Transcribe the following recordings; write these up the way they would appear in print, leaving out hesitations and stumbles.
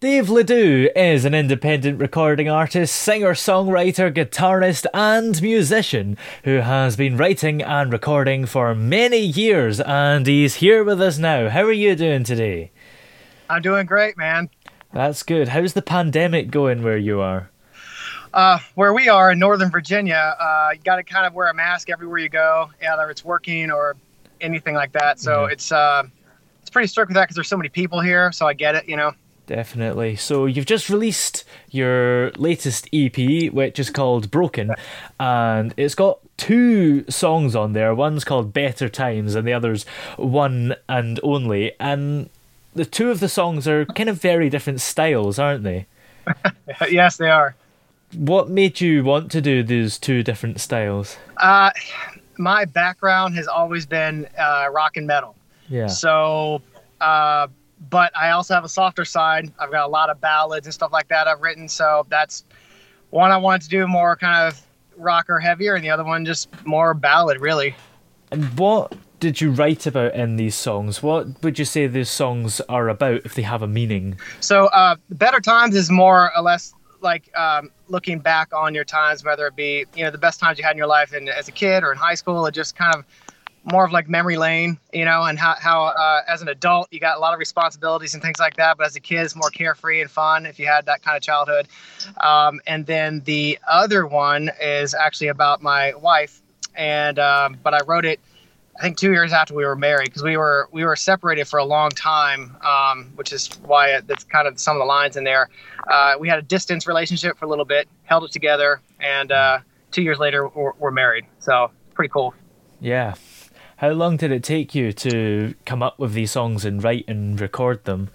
Dave Ledoux is an independent recording artist, singer-songwriter, guitarist and musician who has been writing and recording for many years, and he's here with us now. How are you doing today? I'm doing great, man. That's good. How's the pandemic going where you are? Where we are in Northern Virginia, you got to kind of wear a mask everywhere you go, whether it's working or anything like that. So it's pretty strict with that because there's so many people here, so I get it, you know. Definitely. So you've just released your latest EP, which is called Broken, and it's got 2 songs on there. One's called Better Times and the other's One and Only. And the 2 of the songs are kind of very different styles, aren't they? Yes, they are. What made you want to do those 2 different styles? My background has always been rock and metal. Yeah. So... but I also have a softer side. I've got a lot of ballads and stuff like that I've written. So that's one I wanted to do more kind of rocker heavier, and the other one just more ballad, really. And what did you write about in these songs? What would you say these songs are about if they have a meaning? So Better Times is more or less like looking back on your times, whether it be, you know, the best times you had in your life and as a kid or in high school, or just kind of more of like memory lane, you know, and how as an adult, you got a lot of responsibilities and things like that. But as a kid, it's more carefree and fun if you had that kind of childhood. And then the other one is actually about my wife. And, but I wrote it, I think 2 years after we were married, because we were separated for a long time, which is why that's kind of some of the lines in there. We had a distance relationship for a little bit, held it together. And 2 years later, we're married. So pretty cool. Yeah. How long did it take you to come up with these songs and write and record them?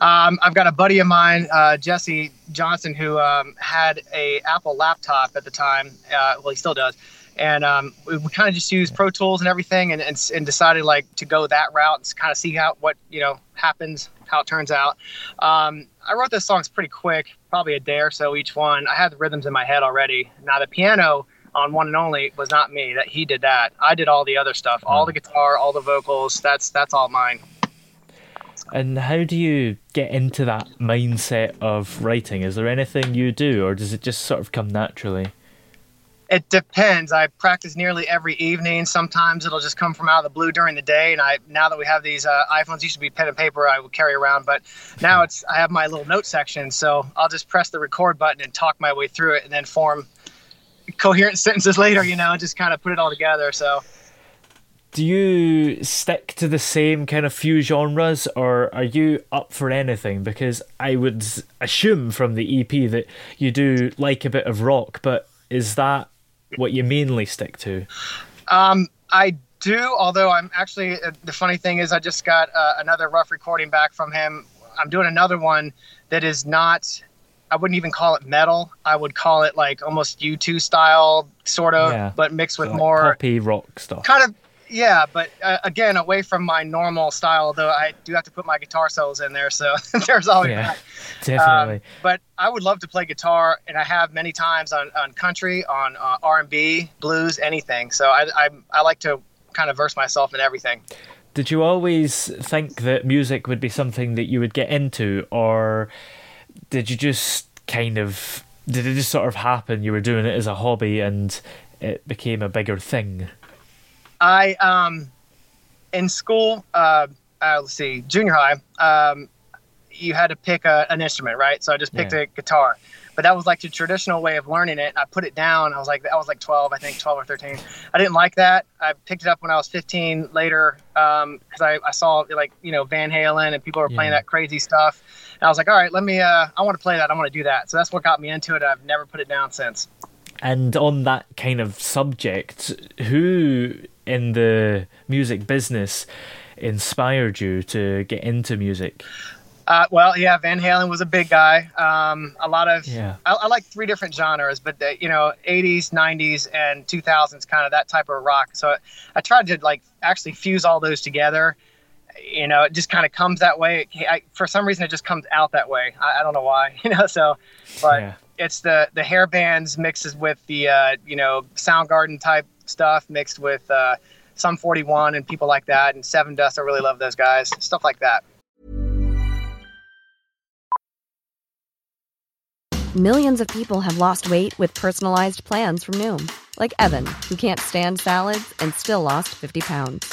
I've got a buddy of mine, Jesse Johnson, who had a Apple laptop at the time. Well, he still does. And we kind of just used Pro Tools and everything and decided like to go that route and kind of see what happens, how it turns out. I wrote those songs pretty quick, probably a day or so each one. I had the rhythms in my head already. Now the piano on One and Only was not me. That he did that. I did all the other stuff, all the guitar, all the vocals. That's all mine. And how do you get into that mindset of writing? Is there anything you do, or does it just sort of come naturally? It depends. I practice nearly every evening. Sometimes it'll just come from out of the blue during the day. And now that we have these iPhones, used to be pen and paper I would carry around, but now I have my little note section. So I'll just press the record button and talk my way through it, and then form coherent sentences later, you know, and just kind of put it all together. So do you stick to the same kind of few genres, or are you up for anything? Because I would assume from the EP that you do like a bit of rock, but is that what you mainly stick to? I do, although I'm actually, the funny thing is I just got another rough recording back from him. I'm doing another one that is not, I wouldn't even call it metal. I would call it like almost U2 style, sort of, but mixed with like more poppy rock stuff. Kind of, yeah. But again, away from my normal style, though. I do have to put my guitar solos in there, so there's always that. Definitely. But I would love to play guitar, and I have many times on country, on R&B, blues, anything. So I like to kind of verse myself in everything. Did you always think that music would be something that you would get into, or did it just sort of happen? You were doing it as a hobby and it became a bigger thing? I, in school, junior high, you had to pick an instrument, right? So I just picked a guitar, but that was like the traditional way of learning it. And I put it down. I was like 12 or 13. I didn't like that. I picked it up when I was 15 later. Cause I saw Van Halen and people were playing that crazy stuff. And I was like, all right, I want to play that. I want to do that. So that's what got me into it. I've never put it down since. And on that kind of subject, who in the music business inspired you to get into music? Van Halen was a big guy. I like three different genres, but 80s, 90s, and 2000s, kind of that type of rock. So I tried to actually fuse all those together. It just kind of comes that way. For some reason, it just comes out that way. I don't know why. It's the hair bands mixes with the Soundgarden type stuff mixed with Sum 41 and people like that, and Seven Dust. I really love those guys. Stuff like that. Millions of people have lost weight with personalized plans from Noom, like Evan, who can't stand salads and still lost 50 pounds.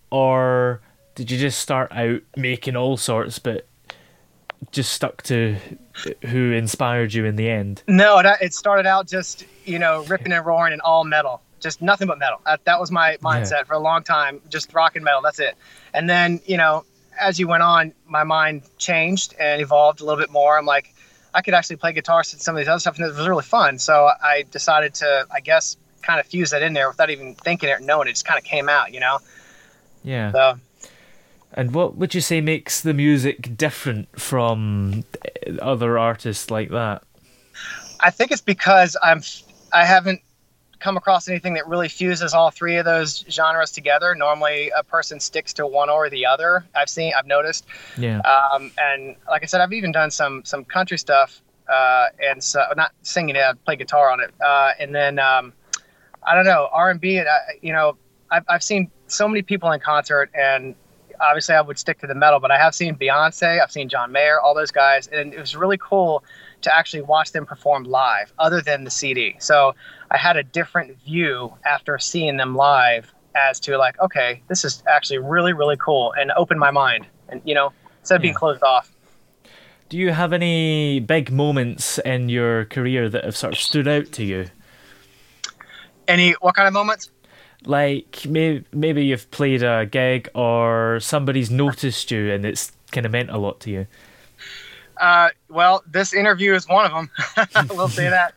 Or did you just start out making all sorts, but just stuck to who inspired you in the end? No, it started out just, ripping and roaring and all metal. Just nothing but metal. That was my mindset for a long time, just rock and metal. That's it. And then, as you went on, my mind changed and evolved a little bit more. I'm like, I could actually play guitar and some of these other stuff, and it was really fun. So I decided to, I guess, kind of fuse that in there without even thinking it or knowing it. Just kind of came out, Yeah. So. And what would you say makes the music different from other artists like that? I think it's because I haven't come across anything that really fuses all three of those genres together. Normally, a person sticks to one or the other. I've noticed. Yeah. And like I said, I've even done some country stuff, and so not singing it. I play guitar on it, and then I don't know, R&B. And I've seen so many people in concert, and obviously I would stick to the metal, but I have seen Beyonce, I've seen John Mayer, all those guys, and it was really cool to actually watch them perform live other than the CD. So I had a different view after seeing them live as to okay, this is actually really, really cool, and opened my mind, and instead of being closed off. Do you have any big moments in your career that have sort of stood out to you? What kind of moments? Like maybe you've played a gig or somebody's noticed you and it's kind of meant a lot to you. Well, this interview is one of them. We'll say that.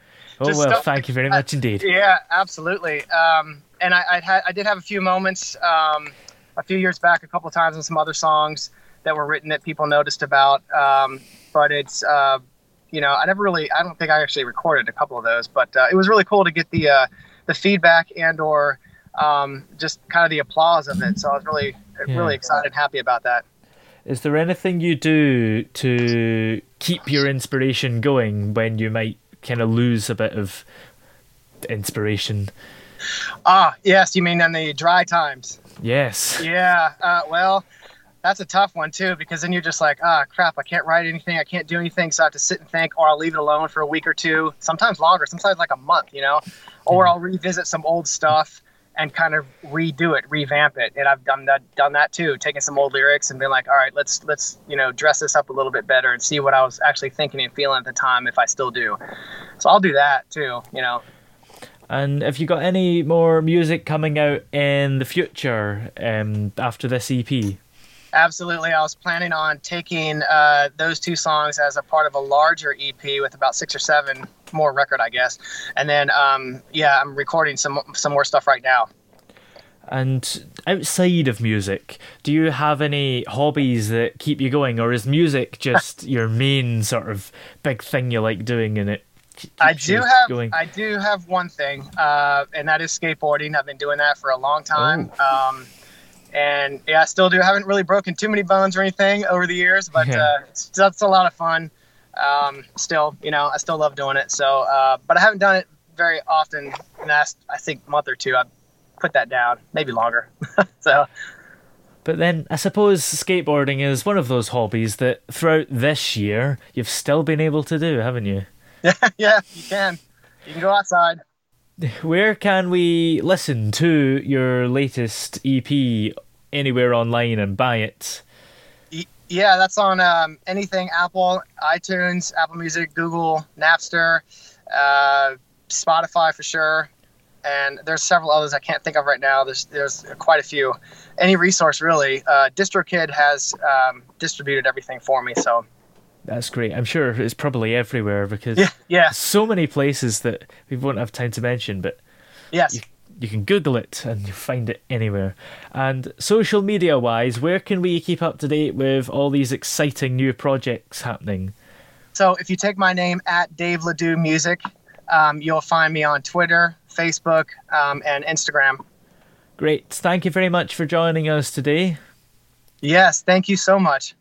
Thank you very much indeed. Yeah, absolutely. And I did have a few moments a few years back, a couple of times on some other songs that were written that people noticed about. But it's, you know, I don't think I actually recorded a couple of those, but it was really cool to get the feedback and or just kind of the applause of it. So I was really excited and happy about that. Is there anything you do to keep your inspiration going when you might kind of lose a bit of inspiration? Yes, you mean in the dry times? Yes. Yeah, well, that's a tough one too, because then you're just like, crap, I can't write anything, I can't do anything, so I have to sit and think, or I'll leave it alone for a week or two, sometimes longer, sometimes like a month, you know, or I'll revisit some old stuff and kind of redo it, revamp it. And I've done that too, taking some old lyrics and being like, all right, let's you know, dress this up a little bit better and see what I was actually thinking and feeling at the time, if I still do. So I'll do that too, you know. And have you got any more music coming out in the future after this EP? Absolutely. I was planning on taking those two songs as a part of a larger EP with about 6 or 7 more record, I guess. And then, I'm recording some more stuff right now. And outside of music, do you have any hobbies that keep you going, or is music just your main sort of big thing you like doing and it I do have one thing, and that is skateboarding. I've been doing that for a long time. And yeah, I still do. I haven't really broken too many bones or anything over the years, but that's a lot of fun. Still, you know, I still love doing it. So, but I haven't done it very often. In the last, I think, month or two, I put that down, maybe longer. So. But then I suppose skateboarding is one of those hobbies that throughout this year you've still been able to do, haven't you? Yeah, you can. You can go outside. Where can we listen to your latest EP? Anywhere online and buy it? Yeah, that's on anything Apple, iTunes, Apple Music, Google, Napster, Spotify for sure. And there's several others I can't think of right now. There's quite a few. Any resource really. DistroKid has distributed everything for me, so. That's great. I'm sure it's probably everywhere because so many places that we won't have time to mention, but you can Google it and you'll find it anywhere. And social media-wise, where can we keep up to date with all these exciting new projects happening? So if you take my name, at Dave Ledoux Music, you'll find me on Twitter, Facebook, and Instagram. Great. Thank you very much for joining us today. Yes, thank you so much.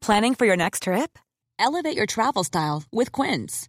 Planning for your next trip? Elevate your travel style with Quince.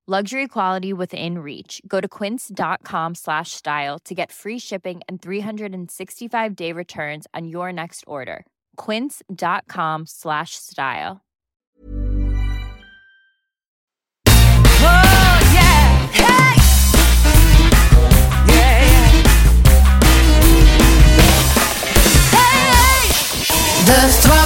Luxury quality within reach. Go to quince.com/style to get free shipping and 365-day returns on your next order. Quince.com/style. The throne.